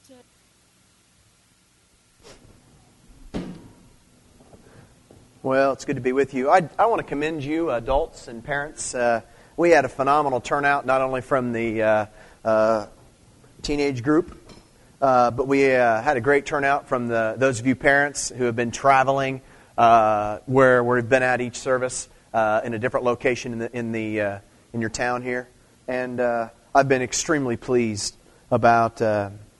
just to... Well, it's good to be with you. I want to commend you, adults and parents. We had a phenomenal turnout, not only from the teenage group, but we had a great turnout from those of you parents who have been traveling where we've been at each service in a different location in your town here. And I've been extremely pleased about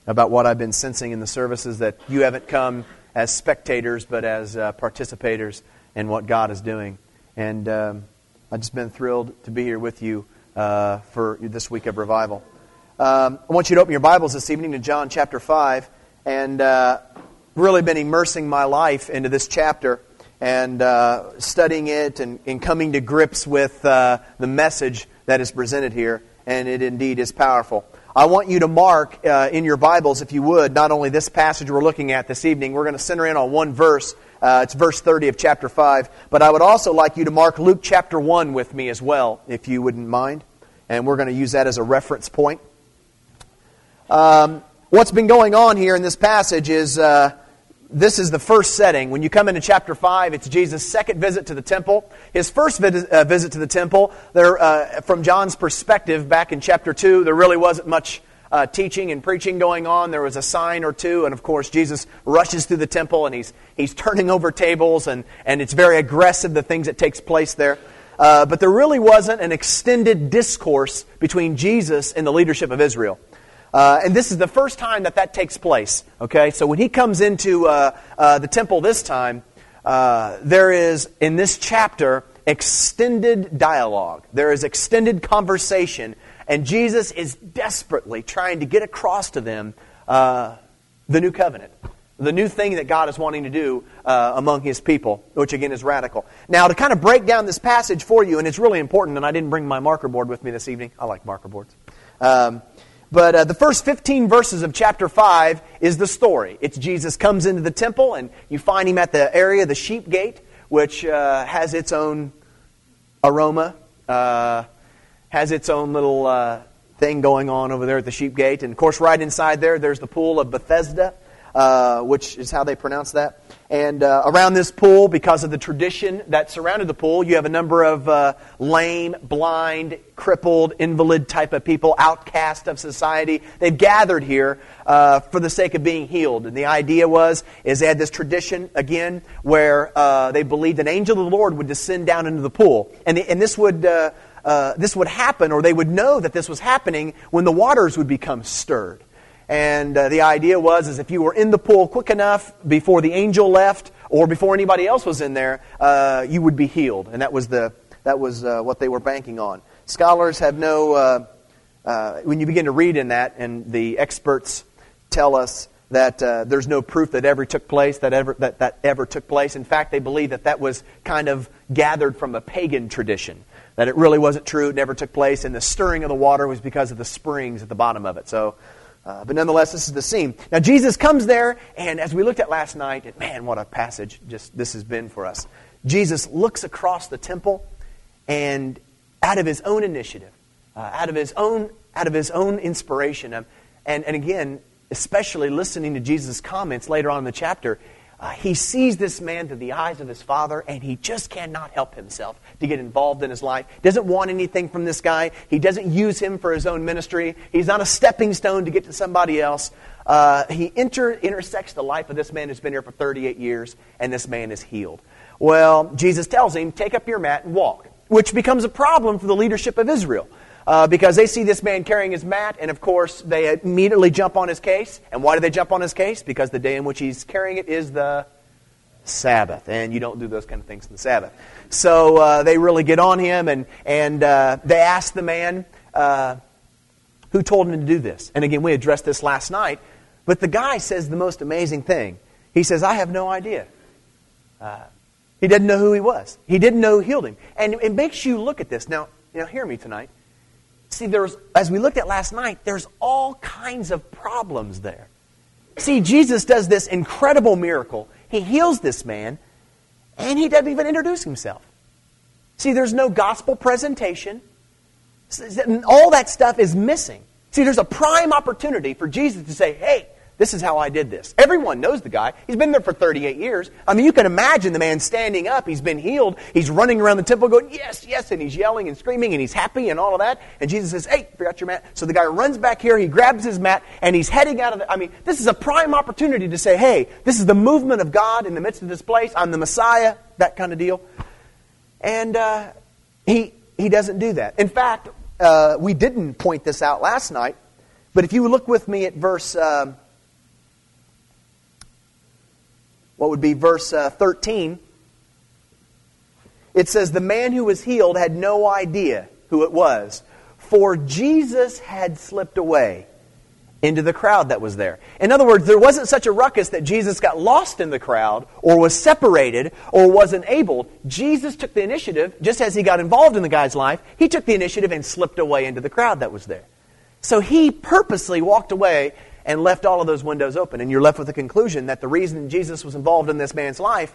what I've been sensing in the services, that you haven't come as spectators but as participators in what God is doing. And I've just been thrilled to be here with you for this week of revival. I want you to open your Bibles this evening to John chapter 5, and really been immersing my life into this chapter and studying it and coming to grips with the message that is presented here, and it indeed is powerful. I want you to mark in your Bibles, if you would, not only this passage we're looking at this evening. We're going to center in on one verse. It's verse 30 of chapter 5, but I would also like you to mark Luke chapter 1 with me as well, if you wouldn't mind, and we're going to use that as a reference point. What's been going on here in this passage is this is the first setting. When you come into chapter 5, it's Jesus' second visit to the temple. His first visit to the temple, there, from John's perspective back in chapter 2, there really wasn't much teaching and preaching going on. There was a sign or two, and of course Jesus rushes through the temple and he's turning over tables, and it's very aggressive, the things that takes place there. But there really wasn't an extended discourse between Jesus and the leadership of Israel. And this is the first time that takes place, okay? So when he comes into the temple this time, there is, in this chapter, extended dialogue. There is extended conversation, and Jesus is desperately trying to get across to them the new covenant, the new thing that God is wanting to do among His people, which again is radical. Now, to kind of break down this passage for you, and it's really important, and I didn't bring my marker board with me this evening. I like marker boards. But the first 15 verses of chapter 5 is the story. It's Jesus comes into the temple, and you find him at the area of the sheep gate, which has its own aroma, has its own little thing going on over there at the sheep gate. And, of course, right inside there's the pool of Bethesda, which is how they pronounce that. And around this pool, because of the tradition that surrounded the pool, you have a number of lame, blind, crippled, invalid type of people, outcast of society. They've gathered here for the sake of being healed. And the idea was they had this tradition, again, where they believed an angel of the Lord would descend down into the pool. And this would happen, or they would know that this was happening when the waters would become stirred. And the idea was if you were in the pool quick enough before the angel left or before anybody else was in there, you would be healed. And that was what they were banking on. Scholars have no... when you begin to read in that, and the experts tell us that there's no proof that ever took place. In fact, they believe that was kind of gathered from a pagan tradition, that it really wasn't true, it never took place, and the stirring of the water was because of the springs at the bottom of it. So... but nonetheless, this is the scene. Now, Jesus comes there, and as we looked at last night, and man, what a passage just this has been for us. Jesus looks across the temple, and out of his own initiative, out of his own inspiration, and again, especially listening to Jesus' comments later on in the chapter, he sees this man through the eyes of his father, and he just cannot help himself to get involved in his life. Doesn't want anything from this guy. He doesn't use him for his own ministry. He's not a stepping stone to get to somebody else. He intersects the life of this man who's been here for 38 years, and this man is healed. Well, Jesus tells him, take up your mat and walk, which becomes a problem for the leadership of Israel. Because they see this man carrying his mat, and of course they immediately jump on his case. And why do they jump on his case? Because the day in which he's carrying it is the Sabbath, and you don't do those kind of things on the Sabbath. So they really get on him, and they ask the man who told him to do this. And again, we addressed this last night, but the guy says the most amazing thing. He says, I have no idea. He didn't know who he was. He didn't know who healed him. And it makes you look at this. Now, hear me tonight. See, as we looked at last night, there's all kinds of problems there. See, Jesus does this incredible miracle. He heals this man, and he doesn't even introduce himself. See, there's no gospel presentation. All that stuff is missing. See, there's a prime opportunity for Jesus to say, hey, This is how I did this. Everyone knows the guy. He's been there for 38 years. I mean, you can imagine the man standing up. He's been healed. He's running around the temple going, yes, yes, and he's yelling and screaming, and he's happy and all of that. And Jesus says, hey, forgot your mat. So the guy runs back here. He grabs his mat, and he's heading out of the... I mean, this is a prime opportunity to say, hey, this is the movement of God in the midst of this place. I'm the Messiah, that kind of deal. And he doesn't do that. In fact, we didn't point this out last night, but if you look with me at verse... what would be verse 13, it says, the man who was healed had no idea who it was, for Jesus had slipped away into the crowd that was there. In other words, there wasn't such a ruckus that Jesus got lost in the crowd or was separated or wasn't able. Jesus took the initiative, just as he got involved in the guy's life, he took the initiative and slipped away into the crowd that was there. So he purposely walked away and left all of those windows open. And you're left with the conclusion that the reason Jesus was involved in this man's life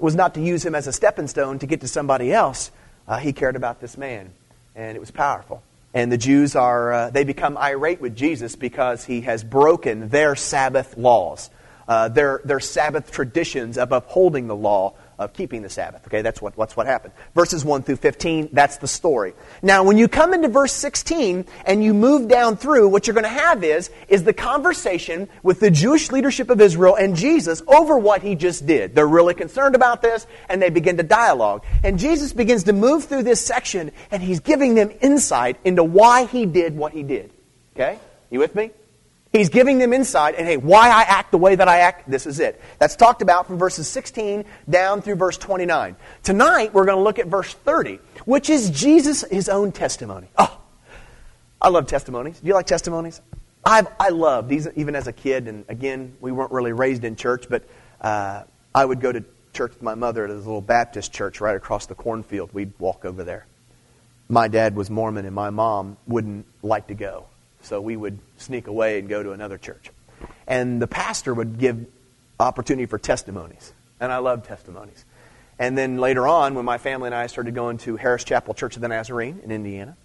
was not to use him as a stepping stone to get to somebody else. He cared about this man, and it was powerful. And the Jews are, they become irate with Jesus because he has broken their Sabbath laws, their Sabbath traditions of upholding the law of keeping the Sabbath. Okay, that's what happened. Verses 1 through 15, that's the story. Now, when you come into verse 16 and you move down through, what you're going to have is the conversation with the Jewish leadership of Israel and Jesus over what he just did. They're really concerned about this, and they begin to dialogue. And Jesus begins to move through this section, and he's giving them insight into why he did what he did. Okay? You with me? He's giving them insight, and hey, why I act the way that I act, this is it. That's talked about from verses 16 down through verse 29. Tonight, we're going to look at verse 30, which is Jesus' his own testimony. Oh, I love testimonies. Do you like testimonies? I love these, even as a kid, and again, we weren't really raised in church, but I would go to church with my mother at this little Baptist church right across the cornfield. We'd walk over there. My dad was Mormon, and my mom wouldn't like to go. So we would sneak away and go to another church. And the pastor would give opportunity for testimonies. And I love testimonies. And then later on, when my family and I started going to Harris Chapel Church of the Nazarene in Indiana,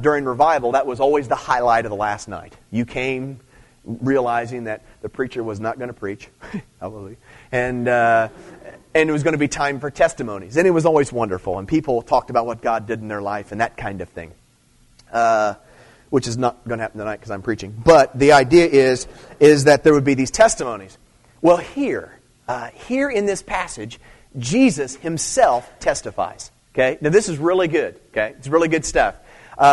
during revival, that was always the highlight of the last night. You came realizing that the preacher was not going to preach. Hallelujah. And it was going to be time for testimonies. And it was always wonderful. And people talked about what God did in their life and that kind of thing. Which is not going to happen tonight because I'm preaching. But the idea is that there would be these testimonies. Well, here in this passage, Jesus himself testifies. Okay, now this is really good. Okay, it's really good stuff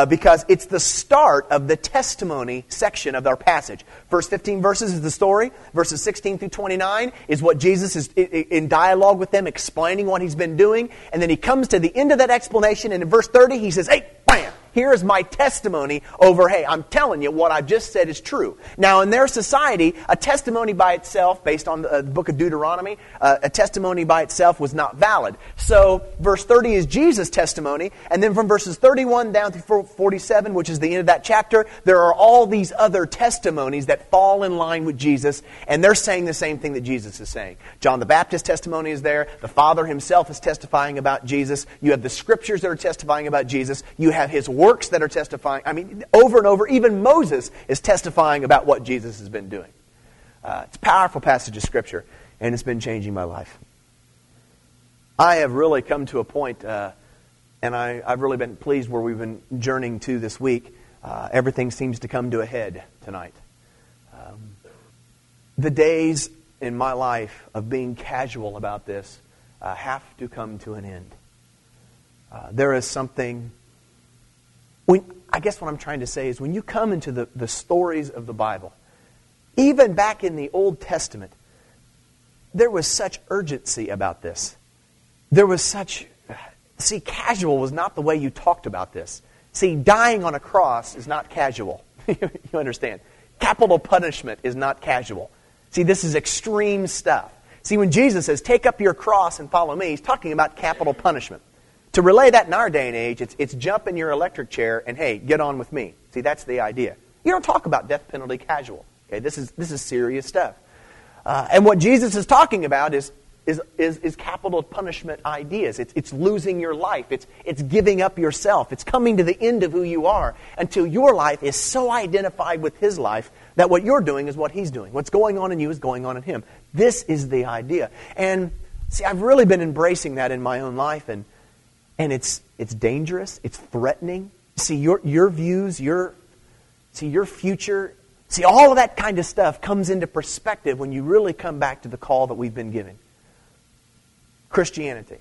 because it's the start of the testimony section of our passage. First 15 verses is the story. Verses 16 through 29 is what Jesus is in dialogue with them, explaining what he's been doing. And then he comes to the end of that explanation. And in verse 30, he says, hey, bam! Here is my testimony over, hey, I'm telling you what I've just said is true. Now, in their society, a testimony by itself, based on the book of Deuteronomy, a testimony by itself was not valid. So, verse 30 is Jesus' testimony, and then from verses 31 down through 47, which is the end of that chapter, there are all these other testimonies that fall in line with Jesus, and they're saying the same thing that Jesus is saying. John the Baptist's testimony is there. The Father himself is testifying about Jesus. You have the Scriptures that are testifying about Jesus. You have his works that are testifying. I mean, over and over, even Moses is testifying about what Jesus has been doing. It's a powerful passage of Scripture, and it's been changing my life. I have really come to a point, and I've really been pleased where we've been journeying to this week. Everything seems to come to a head tonight. The days in my life of being casual about this have to come to an end. There is something... I guess what I'm trying to say is when you come into the stories of the Bible, even back in the Old Testament, there was such urgency about this. There was such... See, casual was not the way you talked about this. See, dying on a cross is not casual. You understand? Capital punishment is not casual. See, this is extreme stuff. See, when Jesus says, take up your cross and follow me, he's talking about capital punishment. To relay that in our day and age, it's jump in your electric chair and, hey, get on with me. See, that's the idea. You don't talk about death penalty casual. Okay, this is serious stuff. And what Jesus is talking about is is capital punishment ideas. It's losing your life. It's giving up yourself. It's coming to the end of who you are until your life is so identified with his life that what you're doing is what he's doing. What's going on in you is going on in him. This is the idea. And see, I've really been embracing that in my own life, and it's dangerous. It's threatening. See, your views, your future. See, all of that kind of stuff comes into perspective when you really come back to the call that we've been given. Christianity.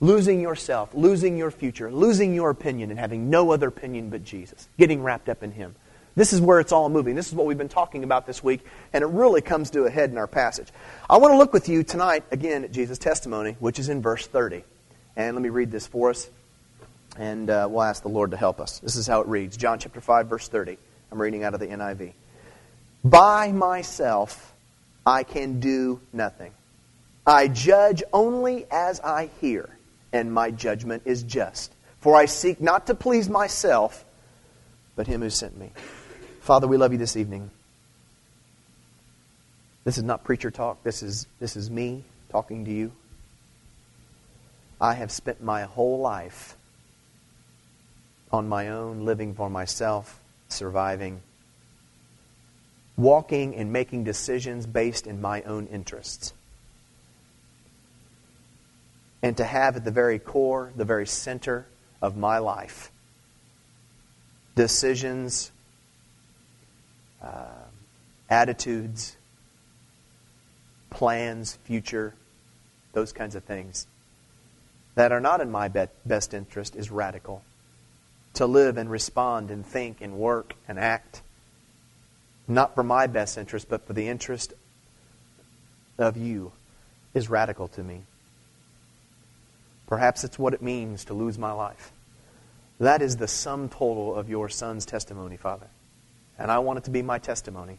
Losing yourself, losing your future, losing your opinion, and having no other opinion but Jesus. Getting wrapped up in him. This is where it's all moving. This is what we've been talking about this week, and it really comes to a head in our passage. I want to look with you tonight, again, at Jesus' testimony, which is in verse 30. And let me read this for us, and we'll ask the Lord to help us. This is how it reads. John chapter 5, verse 30. I'm reading out of the NIV. By myself, I can do nothing. I judge only as I hear, and my judgment is just. For I seek not to please myself, but him who sent me. Father, we love you this evening. This is not preacher talk. This is me talking to you. I have spent my whole life on my own, living for myself, surviving, walking and making decisions based in my own interests. And to have at the very core, the very center of my life, decisions, attitudes, plans, future, those kinds of things that are not in my best interest is radical. To live and respond and think and work and act, not for my best interest, but for the interest of you, is radical to me. Perhaps it's what it means to lose my life. That is the sum total of your Son's testimony, Father. And I want it to be my testimony.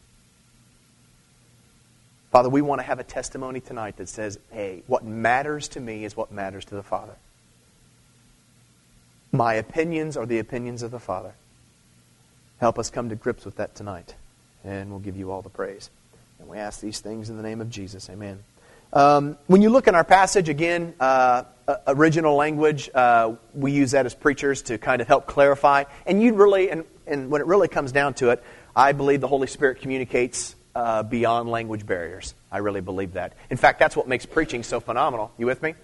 Father, we want to have a testimony tonight that says, hey, what matters to me is what matters to the Father. My opinions are the opinions of the Father. Help us come to grips with that tonight. And we'll give you all the praise. And we ask these things in the name of Jesus. Amen. When you look in our passage, again, original language, we use that as preachers to kind of help clarify. And you really, and when it really comes down to it, I believe the Holy Spirit communicates beyond language barriers. I really believe that. In fact, that's what makes preaching so phenomenal. You with me?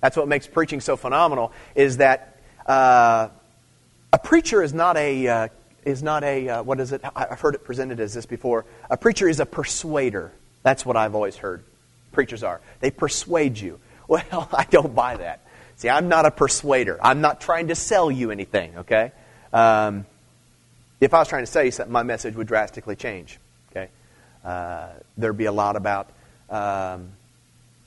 That's what makes preaching so phenomenal, is that a preacher is not a what is it? I've heard it presented as this before. A preacher is a persuader. That's what I've always heard preachers are. They persuade you. Well, I don't buy that. See, I'm not a persuader. I'm not trying to sell you anything. Okay, if I was trying to sell you something, my message would drastically change. Okay, there'd be a lot about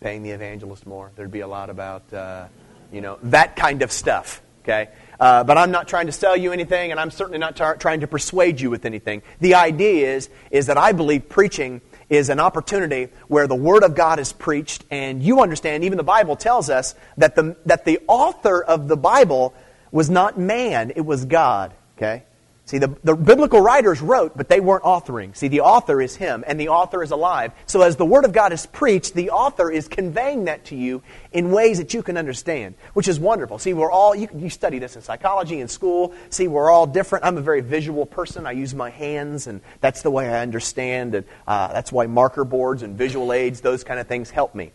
paying the evangelist more. There'd be a lot about that kind of stuff. Okay, but I'm not trying to sell you anything, and I'm certainly not trying to persuade you with anything. The idea is that I believe preaching is an opportunity where the Word of God is preached, and you understand, even the Bible tells us that the author of the Bible was not man, it was God. Okay, see, the biblical writers wrote, but they weren't authoring. See, the author is him, and the author is alive. So as the Word of God is preached, the author is conveying that to you in ways that you can understand, which is wonderful. See, we're all, you study this in psychology, in school. See, we're all different. I'm a very visual person. I use my hands, and that's the way I understand, and that's why marker boards and visual aids, those kind of things help me.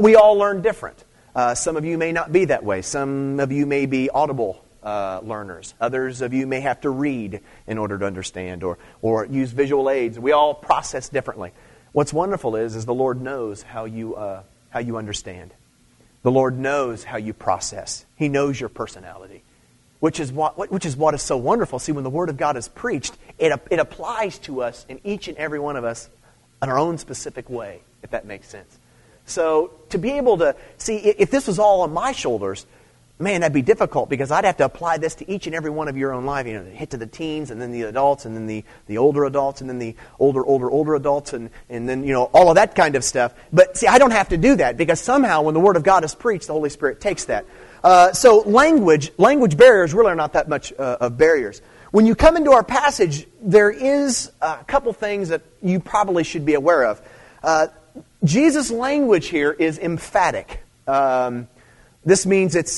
We all learn different. Some of you may not be that way. Some of you may be audible learners. Others of you may have to read in order to understand or use visual aids. We all process differently. What's wonderful is the Lord knows how you understand. The Lord knows how you process. He knows your personality, which is what is so wonderful. See, when the Word of God is preached, it applies to us in each and every one of us in our own specific way, if that makes sense. So to be able to see, if this was all on my shoulders, man, that'd be difficult, because I'd have to apply this to each and every one of your own life. You know, hit to the teens, and then the adults, and then the older adults, and then the older adults, and then, all of that kind of stuff. But see, I don't have to do that, because somehow when the Word of God is preached, the Holy Spirit takes that. So language barriers really are not that much of barriers. When you come into our passage, there is a couple things that you probably should be aware of. Jesus' language here is emphatic. This means it's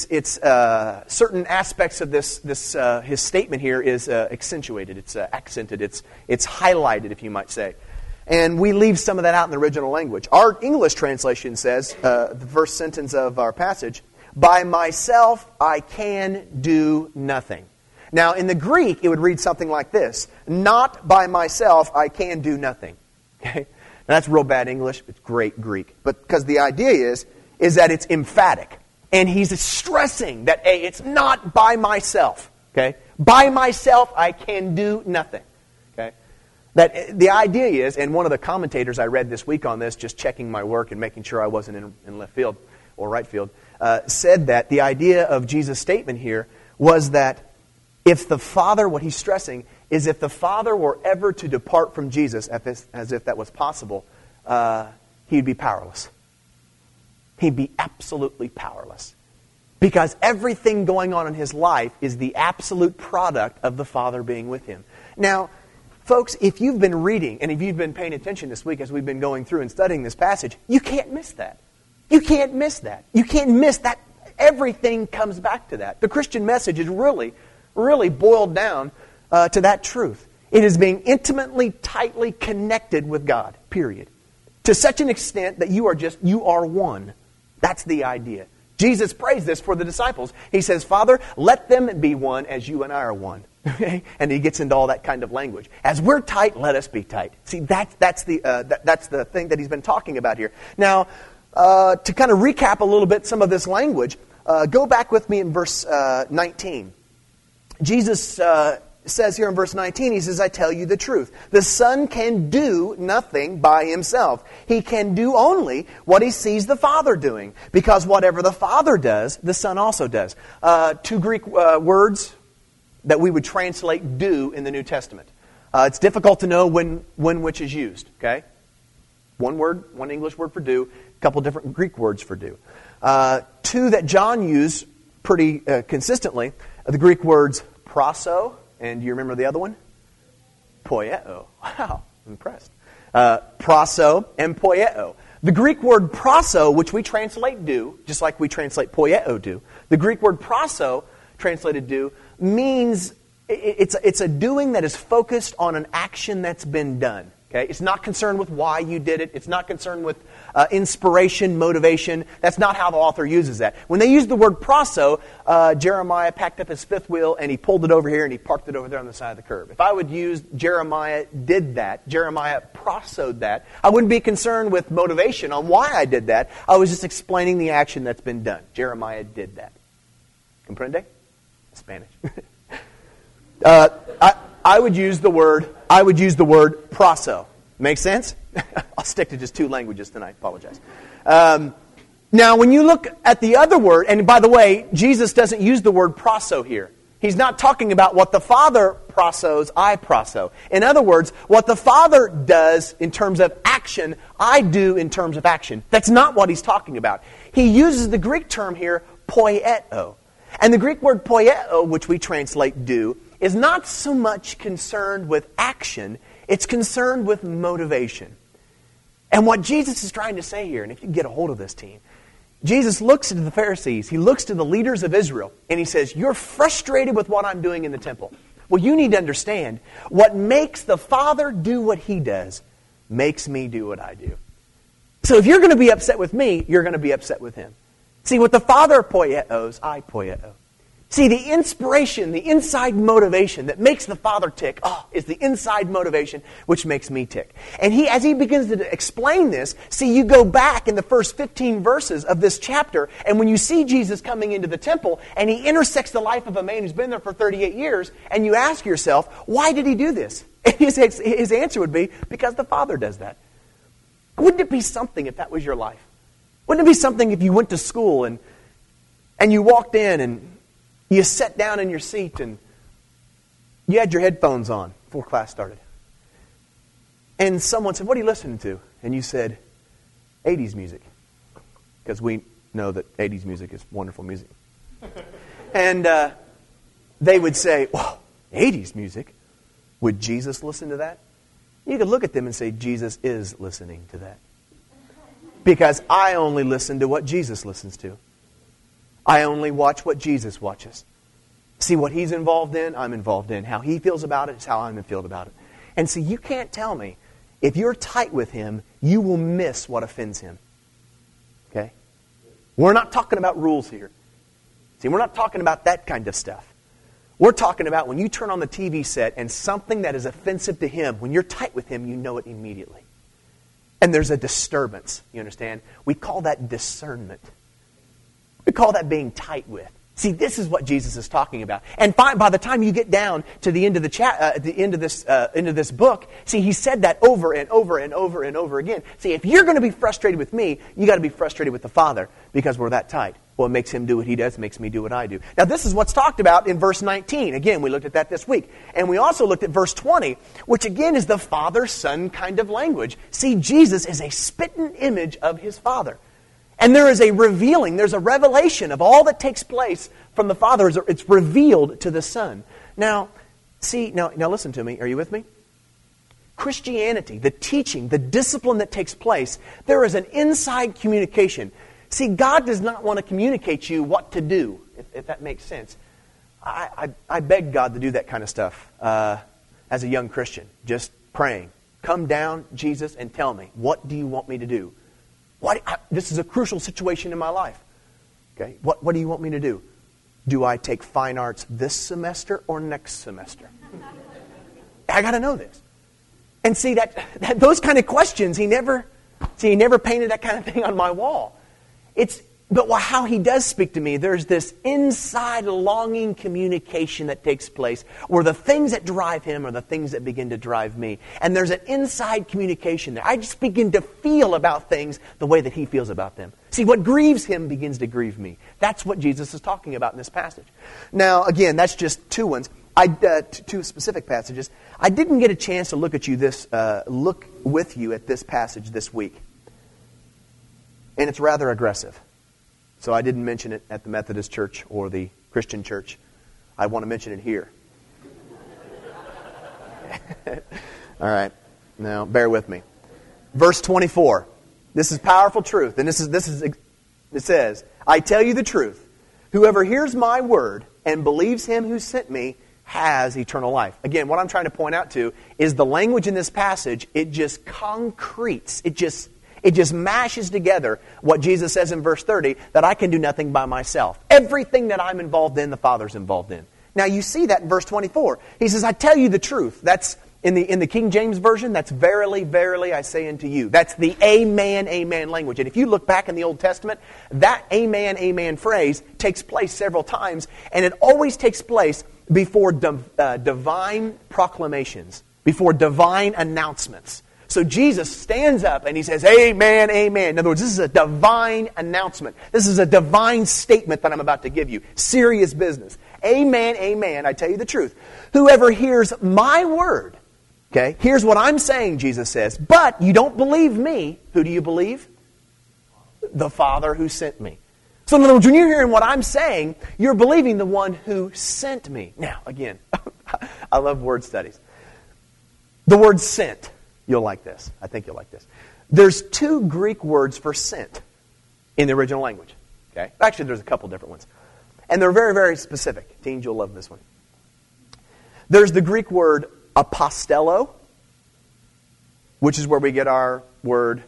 certain aspects of this his statement here is accentuated. It's accented. It's highlighted, if you might say. And we leave some of that out in the original language. Our English translation says, the first sentence of our passage, "By myself I can do nothing." Now, in the Greek, it would read something like this: "Not by myself I can do nothing." Okay? Now, that's real bad English. It's great Greek. But because the idea is that it's emphatic. And he's stressing that, hey, it's not by myself. Okay? By myself I can do nothing. That the idea is, and one of the commentators I read this week on this, just checking my work and making sure I wasn't in left field or right field, said that the idea of Jesus' statement here was that if the Father, what he's stressing, is if the Father were ever to depart from Jesus, as if that was possible, he'd be powerless. He'd be absolutely powerless. Because everything going on in his life is the absolute product of the Father being with him. Now, folks, if you've been reading and if you've been paying attention this week as we've been going through and studying this passage, you can't miss that. You can't miss that. You can't miss that. Everything comes back to that. The Christian message is really, really boiled down to that truth. It is being intimately, tightly connected with God, period. To such an extent that you are one. That's the idea. Jesus prays this for the disciples. He says, "Father, let them be one as you and I are one." Okay? And he gets into all that kind of language. As we're tight, let us be tight. See, that's the thing that he's been talking about here. Now, to kind of recap a little bit some of this language, go back with me in verse 19. Jesus says here in verse 19, he says, "I tell you the truth. The Son can do nothing by himself. He can do only what he sees the Father doing. Because whatever the Father does, the Son also does." Two Greek words that we would translate "do" in the New Testament. It's difficult to know when which is used. Okay, one word, one English word for "do," a couple different Greek words for "do." Two that John used pretty consistently, the Greek words "prasso," and do you remember the other one? "Poieo." Wow, I'm impressed. "Prasso" and "poieo." The Greek word "prasso," which we translate "do," just like we translate "poieo" "do," the Greek word "prasso," translated "do," means it's a doing that is focused on an action that's been done. Okay, it's not concerned with why you did it. It's not concerned with inspiration, motivation. That's not how the author uses that. When they use the word "prasso," Jeremiah packed up his fifth wheel and he pulled it over here and he parked it over there on the side of the curb. If I would use "Jeremiah did that," "Jeremiah prassoed that," I wouldn't be concerned with motivation on why I did that. I was just explaining the action that's been done. Jeremiah did that. Comprende? Spanish. I would use the word "prasso." Make sense? I'll stick to just two languages tonight. Apologize. Now, when you look at the other word, and by the way, Jesus doesn't use the word "prasso" here. He's not talking about what the Father prassos, I prasso. In other words, what the Father does in terms of action, I do in terms of action. That's not what he's talking about. He uses the Greek term here, "poieo." And the Greek word "poieo," which we translate "do," is not so much concerned with action, it's concerned with motivation. And what Jesus is trying to say here, and if you can get a hold of this, team, Jesus looks to the Pharisees, he looks to the leaders of Israel, and he says, "You're frustrated with what I'm doing in the temple. Well, you need to understand, what makes the Father do what he does, makes me do what I do. So if you're going to be upset with me, you're going to be upset with him. See, what the Father poieos, I poieo. See, the inspiration, the inside motivation that makes the Father tick, is the inside motivation which makes me tick. And he, as he begins to explain this, see, you go back in the first 15 verses of this chapter, and when you see Jesus coming into the temple, and he intersects the life of a man who's been there for 38 years, and you ask yourself, why did he do this? And his answer would be, because the Father does that. Wouldn't it be something if that was your life? Wouldn't it be something if you went to school and you walked in and you sat down in your seat and you had your headphones on before class started? And someone said, "What are you listening to?" And you said, "80s music." Because we know that 80s music is wonderful music. And they would say, "Well, 80s music? Would Jesus listen to that?" You could look at them and say, "Jesus is listening to that." Because I only listen to what Jesus listens to. I only watch what Jesus watches. See, what he's involved in, I'm involved in. How he feels about it is how I'm feeling about it. And see, you can't tell me, if you're tight with him, you will miss what offends him. Okay? We're not talking about rules here. See, we're not talking about that kind of stuff. We're talking about when you turn on the TV set and something that is offensive to him, when you're tight with him, you know it immediately. And there's a disturbance, you understand? We call that discernment. We call that being tight with. See, this is what Jesus is talking about. And by the time you get down to the end of the end of this book, see, he said that over and over and over and over again. See, if you're going to be frustrated with me, you got to be frustrated with the Father because we're that tight. Well, it makes him do what he does, makes me do what I do. Now, this is what's talked about in verse 19. Again, we looked at that this week. And we also looked at verse 20, which again is the Father-Son kind of language. See, Jesus is a spitting image of his Father. And there is a revealing, there's a revelation of all that takes place from the Father. It's revealed to the Son. Now, see, now listen to me. Are you with me? Christianity, the teaching, the discipline that takes place, there is an inside communication. See, God does not want to communicate you what to do, if that makes sense. I begged God to do that kind of stuff as a young Christian, just praying. Come down, Jesus, and tell me, what do you want me to do? This is a crucial situation in my life. Okay, what do you want me to do? Do I take fine arts this semester or next semester? I got to know this. And see that those kind of questions, he never painted that kind of thing on my wall. But how he does speak to me, there's this inside longing communication that takes place where the things that drive him are the things that begin to drive me. And there's an inside communication there. I just begin to feel about things the way that he feels about them. See, what grieves him begins to grieve me. That's what Jesus is talking about in this passage. Now, again, that's just two specific passages. I didn't get a chance to look with you at this passage this week. And it's rather aggressive. So I didn't mention it at the Methodist church or the Christian church. I want to mention it here. All right. Now, bear with me. Verse 24. This is powerful truth. And it says, I tell you the truth. Whoever hears my word and believes him who sent me has eternal life. Again, what I'm trying to point out to is the language in this passage, it just concretes. It just mashes together what Jesus says in verse 30, that I can do nothing by myself. Everything that I'm involved in, the Father's involved in. Now you see that in verse 24. He says, I tell you the truth. That's in the King James Version, that's verily, verily, I say unto you. That's the amen language. And if you look back in the Old Testament, that amen phrase takes place several times, and it always takes place before divine proclamations, before divine announcements. So Jesus stands up and he says, amen, amen. In other words, this is a divine announcement. This is a divine statement that I'm about to give you. Serious business. Amen, amen. I tell you the truth. Whoever hears my word, okay, here's what I'm saying, Jesus says, but you don't believe me. Who do you believe? The Father who sent me. So in other words, when you're hearing what I'm saying, you're believing the one who sent me. Now, again, I love word studies. The word sent. You'll like this. I think you'll like this. There's two Greek words for sent in the original language. Okay? Actually, there's a couple different ones. And they're very, very specific. Teens, you'll love this one. There's the Greek word apostello, which is where we get our word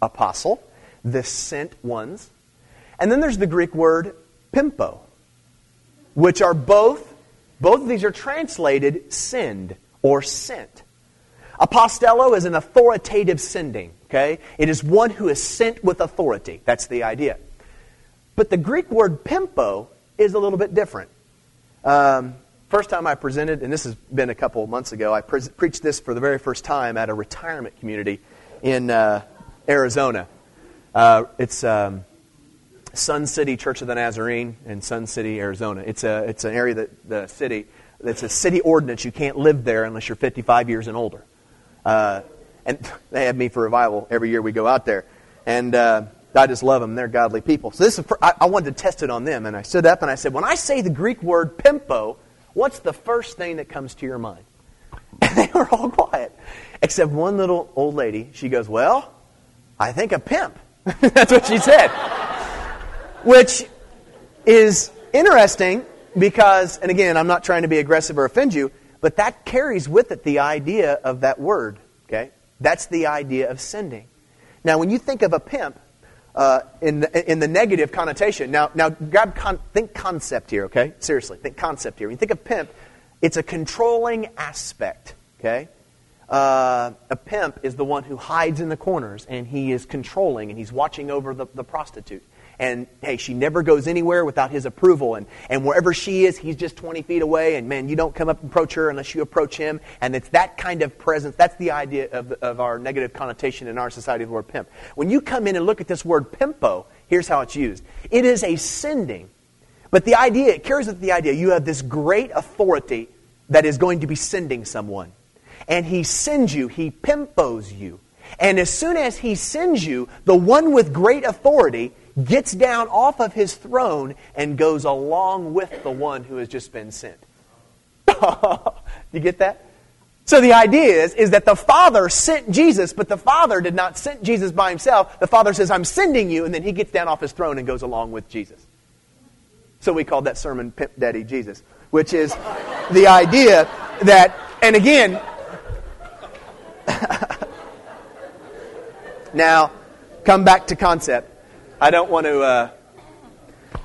apostle, the sent ones. And then there's the Greek word pimpo, which are both of these are translated send or sent. Apostello is an authoritative sending, okay? It is one who is sent with authority. That's the idea. But the Greek word pimpo is a little bit different. First time I presented, and this has been a couple of months ago, I preached this for the very first time at a retirement community in Arizona. It's Sun City Church of the Nazarene in Sun City, Arizona. It's an area that the city, it's a city ordinance. You can't live there unless you're 55 years and older. And they have me for revival every year we go out there. And I just love them. They're godly people. So this is I wanted to test it on them. And I stood up and I said, when I say the Greek word pimpo, what's the first thing that comes to your mind? And they were all quiet. Except one little old lady. She goes, well, I think a pimp. That's what she said. Which is interesting because, and again, I'm not trying to be aggressive or offend you, but that carries with it the idea of that word, okay? That's the idea of sending. Now, when you think of a pimp, in the negative connotation, now grab think concept here, okay? Seriously, think concept here. When you think of pimp, it's a controlling aspect, okay? A pimp is the one who hides in the corners, and he is controlling, and he's watching over the prostitute. And, hey, she never goes anywhere without his approval. And wherever she is, he's just 20 feet away. And, man, you don't come up and approach her unless you approach him. And it's that kind of presence. That's the idea of our negative connotation in our society of the word pimp. When you come in and look at this word pimpo, here's how it's used. It is a sending. But the idea, it carries with the idea, you have this great authority that is going to be sending someone. And he sends you. He pimpos you. And as soon as he sends you, the one with great authority gets down off of his throne and goes along with the one who has just been sent. You get that? So the idea is that the Father sent Jesus, but the Father did not send Jesus by himself. The Father says, I'm sending you, and then he gets down off his throne and goes along with Jesus. So we called that sermon Pimp Daddy Jesus, which is the idea that, and again, now, come back to concept. I don't want to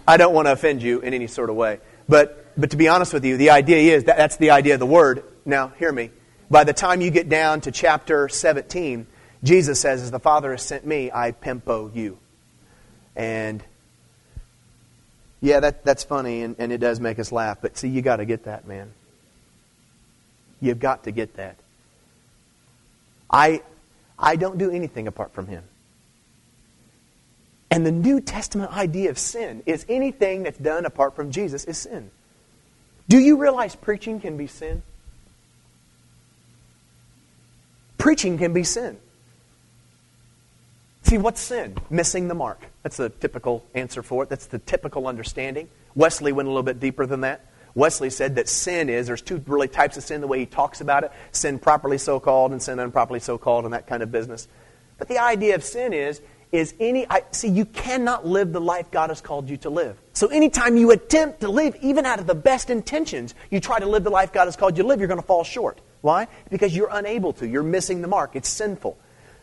offend you in any sort of way. But to be honest with you, the idea is that's the idea of the word. Now, hear me. By the time you get down to chapter 17, Jesus says, as the Father has sent me, I pimpo you. And yeah, that's funny, and it does make us laugh. But see, you got to get that, man. You've got to get that. I don't do anything apart from him. And the New Testament idea of sin is anything that's done apart from Jesus is sin. Do you realize preaching can be sin? Preaching can be sin. See, what's sin? Missing the mark. That's the typical answer for it. That's the typical understanding. Wesley went a little bit deeper than that. Wesley said that sin is, there's two really types of sin, the way he talks about it. Sin properly so-called and sin improperly so-called and that kind of business. But the idea of sin is you cannot live the life God has called you to live. So anytime you attempt to live, even out of the best intentions, you try to live the life God has called you to live, you're going to fall short. Why? Because you're unable to. You're missing the mark. It's sinful.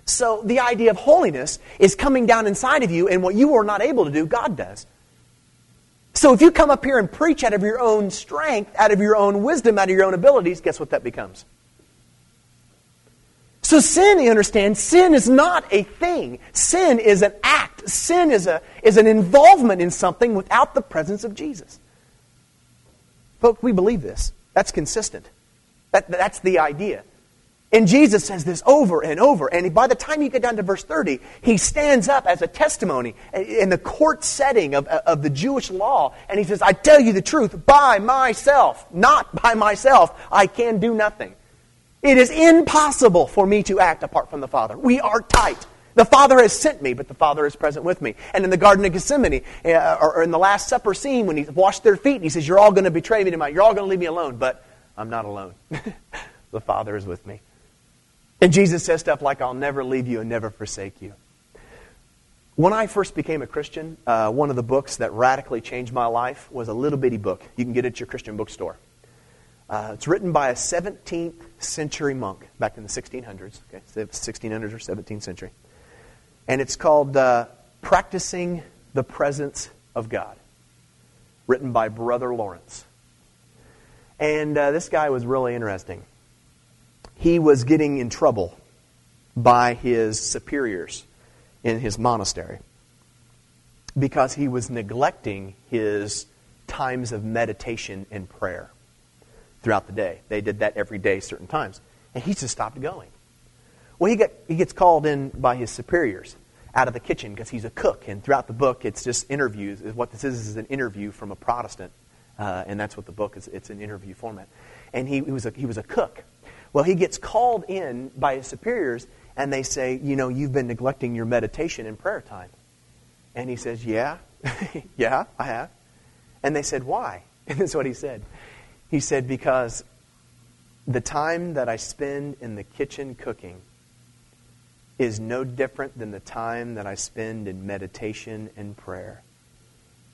So the idea of holiness is coming down inside of you, and what you are not able to do, God does. So if you come up here and preach out of your own strength, out of your own wisdom, out of your own abilities, guess what that becomes? So sin, you understand, sin is not a thing. Sin is an act. Sin is an involvement in something without the presence of Jesus. Folks, we believe this. That's consistent. That's the idea. And Jesus says this over and over. And by the time you get down to verse 30, he stands up as a testimony in the court setting of the Jewish law. And he says, I tell you the truth, by myself, not by myself, I can do nothing. It is impossible for me to act apart from the Father. We are tight. The Father has sent me, but the Father is present with me. And in the Garden of Gethsemane, or in the Last Supper scene, when he washed their feet, and he says, you're all going to betray me tonight. You're all going to leave me alone. But I'm not alone. The Father is with me. And Jesus says stuff like, I'll never leave you and never forsake you. When I first became a Christian, one of the books that radically changed my life was a little bitty book. You can get it at your Christian bookstore. It's written by a 17th century monk back in the 1600s. Okay, so 1600s or 17th century. And it's called Practicing the Presence of God, written by Brother Lawrence. And this guy was really interesting. He was getting in trouble by his superiors in his monastery because he was neglecting his times of meditation and prayer. Throughout the day. They did that every day, certain times. And he just stopped going. Well, he gets called in by his superiors out of the kitchen because he's a cook. And throughout the book, it's just interviews. What this is an interview from a Protestant. And that's what the book is. It's an interview format. And he was a cook. Well, he gets called in by his superiors and they say, you've been neglecting your meditation and prayer time. And he says, yeah, yeah, I have. And they said, why? And that's what he said. He said, because the time that I spend in the kitchen cooking is no different than the time that I spend in meditation and prayer.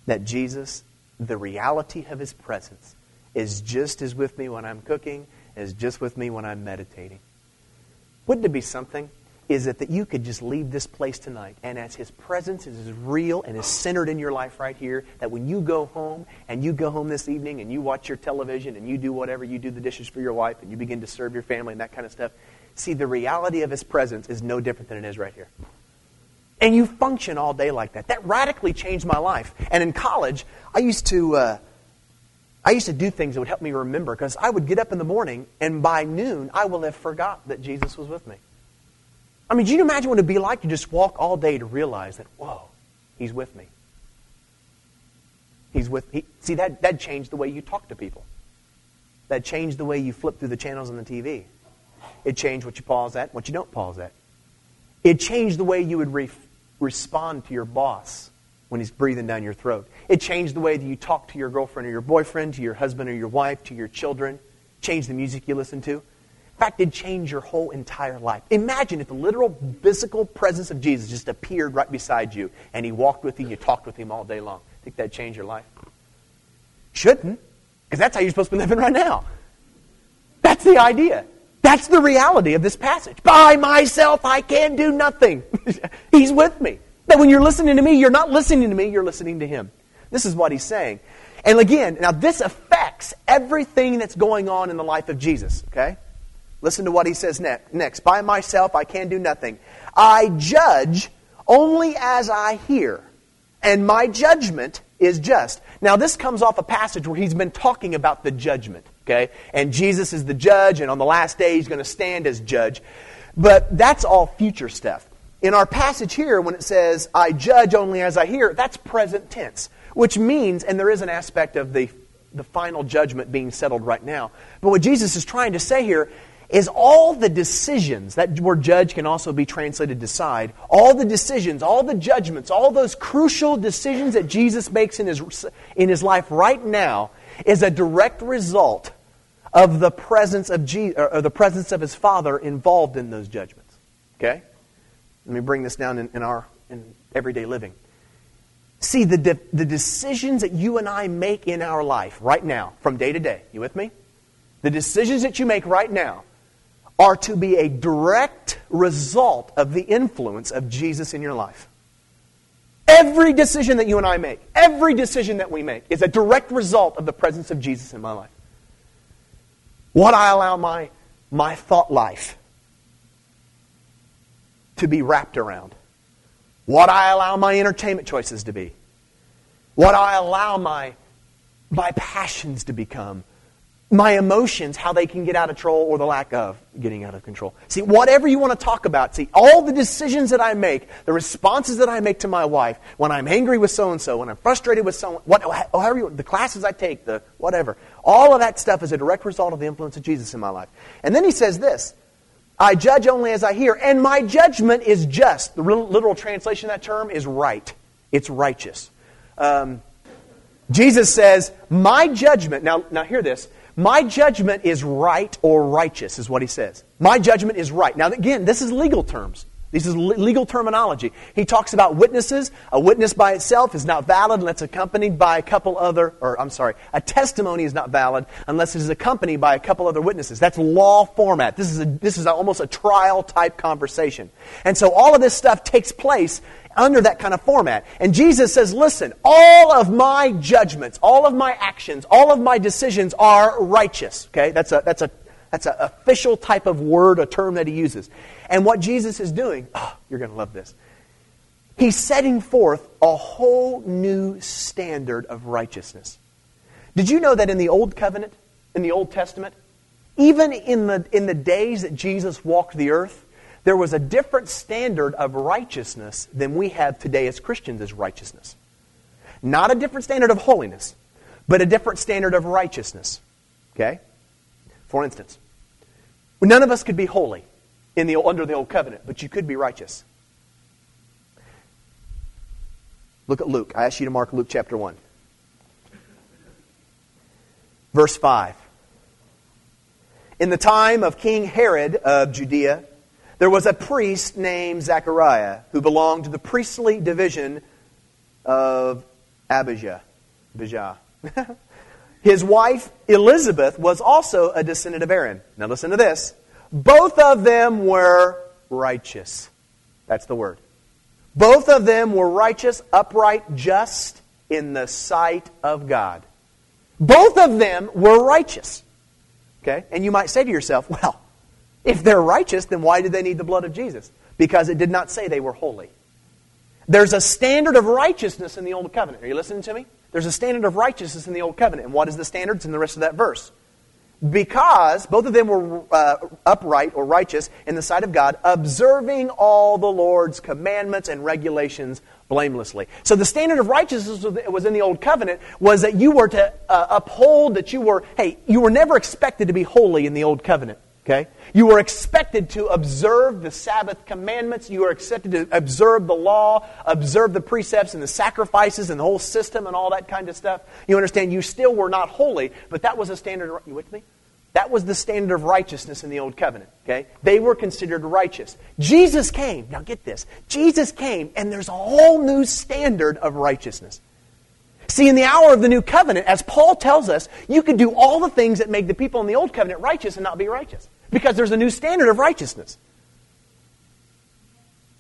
That Jesus, the reality of his presence, is just as with me when I'm cooking, is just with me when I'm meditating. Wouldn't it be something? Is it that you could just leave this place tonight, and as his presence is as real and is centered in your life right here, that when you go home, and you go home this evening, and you watch your television, and you do whatever, you do the dishes for your wife, and you begin to serve your family and that kind of stuff. See, the reality of his presence is no different than it is right here. And you function all day like that. That radically changed my life. And in college, I used to do things that would help me remember, because I would get up in the morning, and by noon, I will have forgot that Jesus was with me. I mean, do you imagine what it would be like to just walk all day to realize that, whoa, he's with me. See, that changed the way you talk to people. That changed the way you flip through the channels on the TV. It changed what you pause at, what you don't pause at. It changed the way you would respond to your boss when he's breathing down your throat. It changed the way that you talk to your girlfriend or your boyfriend, to your husband or your wife, to your children. Changed the music you listen to. In fact, it changed your whole entire life. Imagine if the literal physical presence of Jesus just appeared right beside you, and he walked with you, you talked with him all day long. Think that'd change your life? Shouldn't, because that's how you're supposed to be living right now. That's the idea. That's the reality of this passage. By myself, I can do nothing. He's with me. That when you're listening to me, you're not listening to me, you're listening to him. This is what he's saying. And again, now this affects everything that's going on in the life of Jesus, okay? Listen to what he says next. By myself, I can do nothing. I judge only as I hear, and my judgment is just. Now, this comes off a passage where he's been talking about the judgment, okay? And Jesus is the judge, and on the last day, he's going to stand as judge. But that's all future stuff. In our passage here, when it says, I judge only as I hear, that's present tense, which means, and there is an aspect of the final judgment being settled right now. But what Jesus is trying to say here is all the decisions, that word judge can also be translated decide, all the decisions, all the judgments, all those crucial decisions that Jesus makes in his life right now is a direct result of the presence of Jesus, or the presence of his Father involved in those judgments. Okay? Let me bring this down in everyday living. See, the decisions that you and I make in our life right now, from day to day, you with me? The decisions that you make right now are to be a direct result of the influence of Jesus in your life. Every decision that you and I make, every decision that we make is a direct result of the presence of Jesus in my life. What I allow my thought life to be wrapped around. What I allow my entertainment choices to be. What I allow my passions to become. My emotions, how they can get out of control or the lack of getting out of control. See, whatever you want to talk about, see, all the decisions that I make, the responses that I make to my wife, when I'm angry with so-and-so, when I'm frustrated with someone, the classes I take, the whatever, all of that stuff is a direct result of the influence of Jesus in my life. And then he says this, I judge only as I hear, and my judgment is just. The literal translation of that term is right. It's righteous. Jesus says, my judgment, now hear this, my judgment is right or righteous, is what he says. My judgment is right. Now, again, this is legal terms. This is legal terminology. He talks about witnesses. A witness by itself is not valid unless accompanied by a testimony is not valid unless it is accompanied by a couple other witnesses. That's law format. This is almost a trial-type conversation. And so all of this stuff takes place under that kind of format. And Jesus says, listen, all of my judgments, all of my actions, all of my decisions are righteous. Okay, that's an official type of word, a term that he uses. And what Jesus is doing, you're going to love this. He's setting forth a whole new standard of righteousness. Did you know that in the Old Covenant, in the Old Testament, even in the days that Jesus walked the earth, there was a different standard of righteousness than we have today as Christians as righteousness. Not a different standard of holiness, but a different standard of righteousness. Okay? For instance, none of us could be holy under the Old Covenant, but you could be righteous. Look at Luke. I ask you to mark Luke chapter 1. Verse 5. In the time of King Herod of Judea, There was a priest named Zechariah who belonged to the priestly division of Abijah. His wife, Elizabeth, was also a descendant of Aaron. Now listen to this. Both of them were righteous. That's the word. Both of them were righteous, upright, just in the sight of God. Both of them were righteous. Okay? And you might say to yourself, well, if they're righteous, then why did they need the blood of Jesus? Because it did not say they were holy. There's a standard of righteousness in the Old Covenant. Are you listening to me? There's a standard of righteousness in the Old Covenant. And what is the standard? It's in the rest of that verse. Because both of them were upright or righteous in the sight of God, observing all the Lord's commandments and regulations blamelessly. So the standard of righteousness that was in the Old Covenant was that you were to uphold that you were never expected to be holy in the Old Covenant. Okay? You were expected to observe the Sabbath commandments. You were expected to observe the law, observe the precepts and the sacrifices and the whole system and all that kind of stuff. You understand, you still were not holy, but that was a standard. You with me? That was the standard of righteousness in the Old Covenant. Okay? They were considered righteous. Jesus came. Now get this. Jesus came, and there's a whole new standard of righteousness. See, in the hour of the New Covenant, as Paul tells us, you could do all the things that make the people in the Old Covenant righteous and not be righteous. Because there's a new standard of righteousness.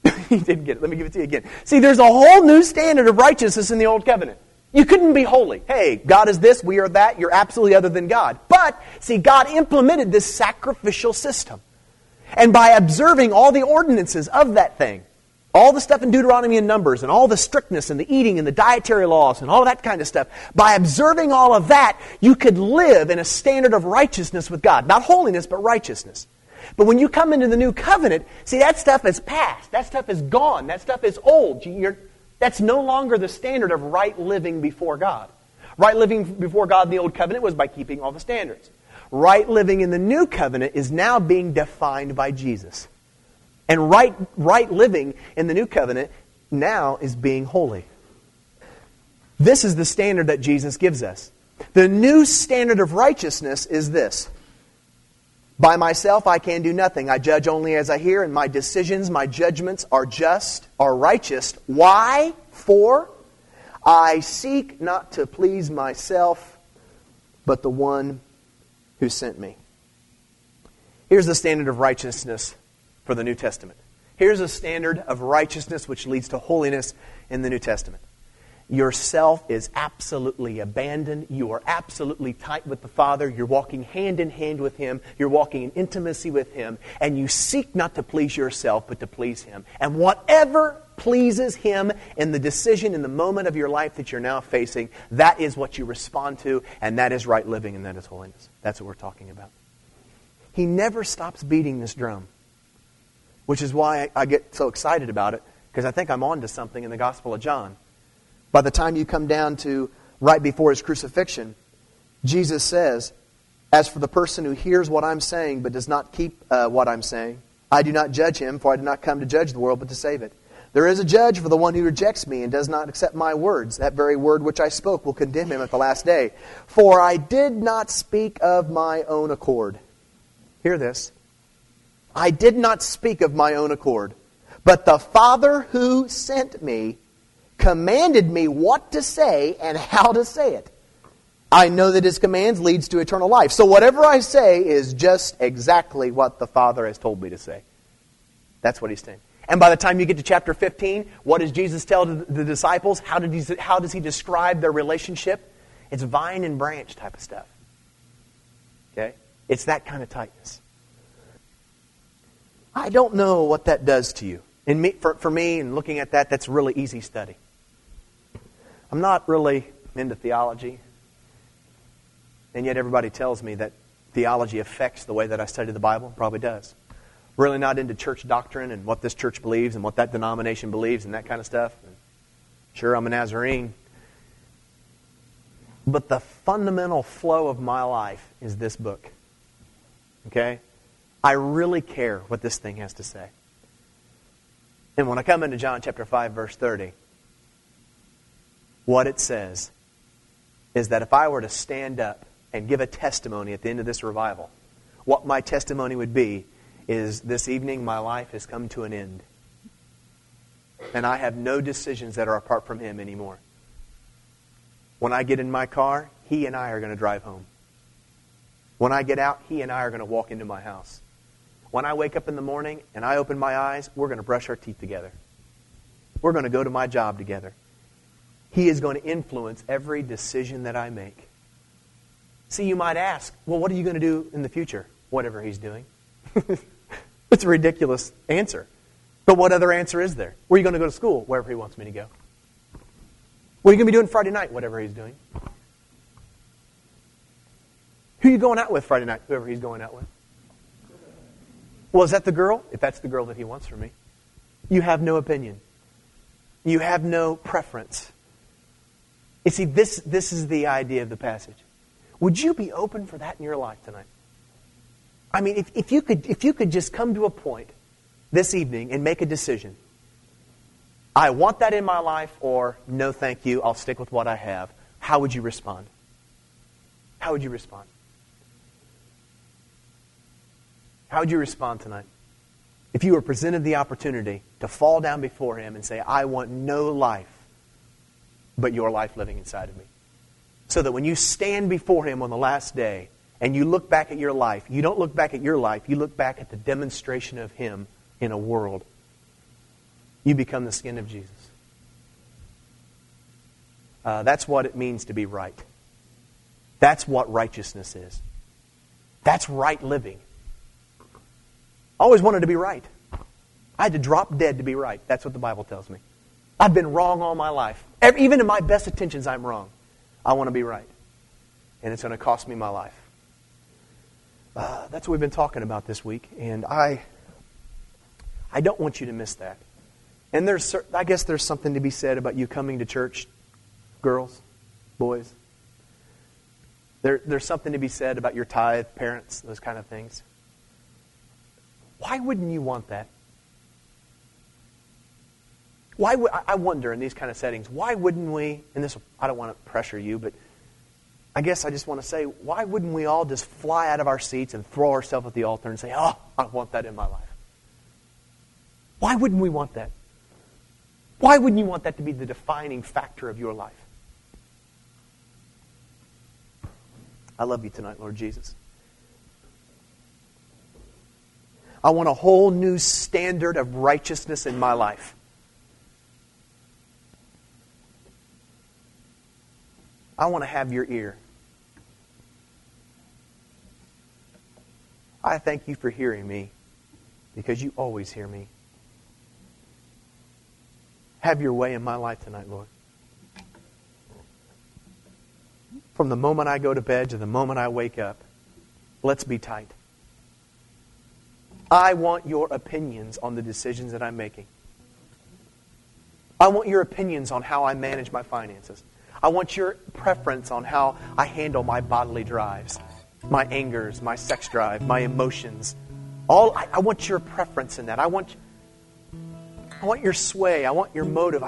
You didn't get it. Let me give it to you again. See, there's a whole new standard of righteousness in the Old Covenant. You couldn't be holy. Hey, God is this, we are that, you're absolutely other than God. But, see, God implemented this sacrificial system. And by observing all the ordinances of that thing, all the stuff in Deuteronomy and Numbers and all the strictness and the eating and the dietary laws and all that kind of stuff, by observing all of that, you could live in a standard of righteousness with God. Not holiness, but righteousness. But when you come into the new covenant, see, that stuff is past. That stuff is gone. That stuff is old. That's no longer the standard of right living before God. Right living before God in the old covenant was by keeping all the standards. Right living in the new covenant is now being defined by Jesus. And right living in the new covenant now is being holy. This is the standard that Jesus gives us. The new standard of righteousness is this. By myself I can do nothing. I judge only as I hear, and my decisions, my judgments are just, are righteous. Why? For I seek not to please myself, but the one who sent me. Here's the standard of righteousness for the New Testament. Here's a standard of righteousness which leads to holiness in the New Testament. Yourself is absolutely abandoned. You are absolutely tight with the Father. You're walking hand in hand with Him. You're walking in intimacy with Him. And you seek not to please yourself, but to please Him. And whatever pleases Him in the decision, in the moment of your life that you're now facing, that is what you respond to, and that is right living, and that is holiness. That's what we're talking about. He never stops beating this drum, which is why I get so excited about it, because I think I'm on to something in the Gospel of John. By the time you come down to right before His crucifixion, Jesus says, "As for the person who hears what I'm saying but does not keep what I'm saying, I do not judge him, for I did not come to judge the world but to save it. There is a judge for the one who rejects me and does not accept my words. That very word which I spoke will condemn him at the last day. For I did not speak of my own accord." Hear this. I did not speak of my own accord, but the Father who sent me commanded me what to say and how to say it. I know that His commands leads to eternal life. So whatever I say is just exactly what the Father has told me to say. That's what He's saying. And by the time you get to chapter 15, what does Jesus tell the disciples? How does He describe their relationship? It's vine and branch type of stuff. Okay? It's that kind of tightness. I don't know what that does to you. And for me, and looking at that, that's really easy study. I'm not really into theology. And yet everybody tells me that theology affects the way that I study the Bible. Probably does. Really not into church doctrine and what this church believes and what that denomination believes and that kind of stuff. Sure, I'm a Nazarene. But the fundamental flow of my life is this book. Okay? I really care what this thing has to say. And when I come into John chapter 5, verse 30, what it says is that if I were to stand up and give a testimony at the end of this revival, what my testimony would be is, this evening my life has come to an end. And I have no decisions that are apart from Him anymore. When I get in my car, He and I are going to drive home. When I get out, He and I are going to walk into my house. When I wake up in the morning and I open my eyes, we're going to brush our teeth together. We're going to go to my job together. He is going to influence every decision that I make. See, you might ask, well, what are you going to do in the future? Whatever He's doing. It's a ridiculous answer. But what other answer is there? Where are you going to go to school? Wherever He wants me to go. What are you going to be doing Friday night? Whatever He's doing. Who are you going out with Friday night? Whoever He's going out with. Well, is that the girl? If that's the girl that He wants for me. You have no opinion. You have no preference. You see, this is the idea of the passage. Would you be open for that in your life tonight? I mean, if you could just come to a point this evening and make a decision. I want that in my life, or no thank you, I'll stick with what I have. How would you respond? How would you respond? How would you respond tonight? If you were presented the opportunity to fall down before Him and say, I want no life but your life living inside of me. So that when you stand before Him on the last day and you look back at your life, you don't look back at your life, you look back at the demonstration of Him in a world. You become the skin of Jesus. That's what it means to be right. That's what righteousness is. That's right living. I always wanted to be right. I had to drop dead to be right. That's what the Bible tells me. I've been wrong all my life. Even in my best intentions, I'm wrong. I want to be right. And it's going to cost me my life. That's what we've been talking about this week. And I don't want you to miss that. And I guess there's something to be said about you coming to church, girls, boys. There's something to be said about your tithe, parents, those kind of things. Why wouldn't you want that? Why would I wonder in these kind of settings? Why wouldn't we? And this, I don't want to pressure you, but I guess I just want to say, why wouldn't we all just fly out of our seats and throw ourselves at the altar and say, "Oh, I want that in my life." Why wouldn't we want that? Why wouldn't you want that to be the defining factor of your life? I love you tonight, Lord Jesus. I want a whole new standard of righteousness in my life. I want to have your ear. I thank you for hearing me, because you always hear me. Have your way in my life tonight, Lord. From the moment I go to bed to the moment I wake up, let's be tight. I want your opinions on the decisions that I'm making. I want your opinions on how I manage my finances. I want your preference on how I handle my bodily drives, my angers, my sex drive, my emotions. I want your preference in that. I want your sway. I want your motive.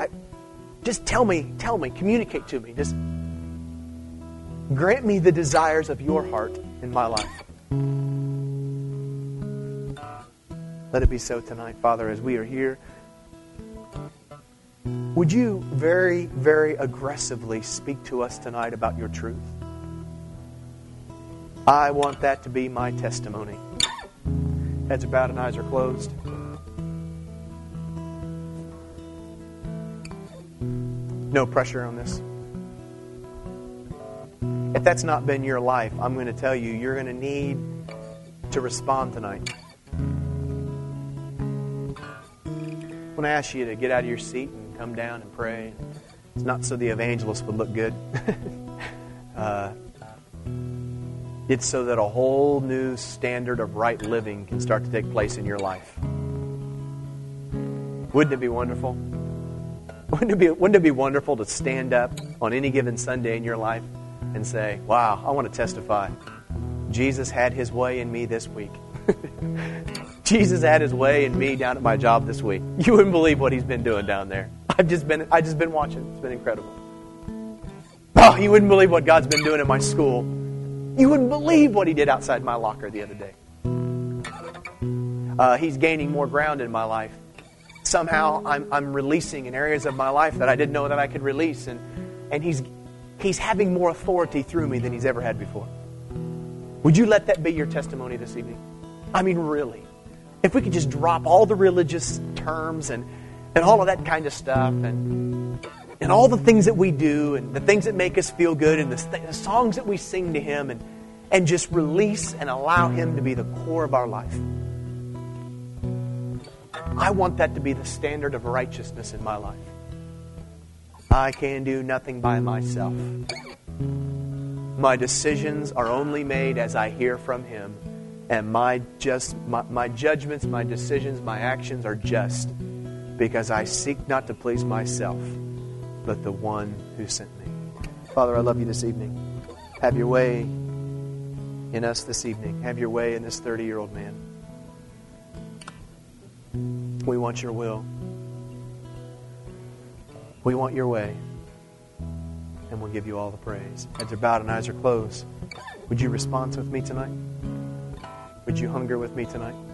Just tell me, communicate to me. Just grant me the desires of your heart in my life. Let it be so tonight, Father, as we are here. Would you very, very aggressively speak to us tonight about your truth? I want that to be my testimony. Heads are bowed and eyes are closed. No pressure on this. If that's not been your life, I'm going to tell you, you're going to need to respond tonight. I'm going to ask you to get out of your seat and come down and pray. It's not so the evangelist would look good. It's so that a whole new standard of right living can start to take place in your life. Wouldn't it be wonderful? Wouldn't it be wonderful to stand up on any given Sunday in your life and say, wow, I want to testify. Jesus had His way in me this week. Jesus had His way in me down at my job this week. You wouldn't believe what He's been doing down there. I've just been watching. It's been incredible. Oh, you wouldn't believe what God's been doing in my school. You wouldn't believe what He did outside my locker the other day. He's gaining more ground in my life. Somehow I'm releasing in areas of my life that I didn't know that I could release. And he's having more authority through me than he's ever had before. Would you let that be your testimony this evening? I mean, really. If we could just drop all the religious terms and all of that kind of stuff and all the things that we do and the things that make us feel good and the songs that we sing to him and just release and allow him to be the core of our life. I want that to be the standard of righteousness in my life. I can do nothing by myself. My decisions are only made as I hear from him. And my judgments, my decisions, my actions are just because I seek not to please myself, but the one who sent me. Father, I love you this evening. Have your way in us this evening. Have your way in this 30-year-old man. We want your will. We want your way. And we'll give you all the praise. Heads are bowed and eyes are closed. Would you respond with me tonight? Would you hunger with me tonight?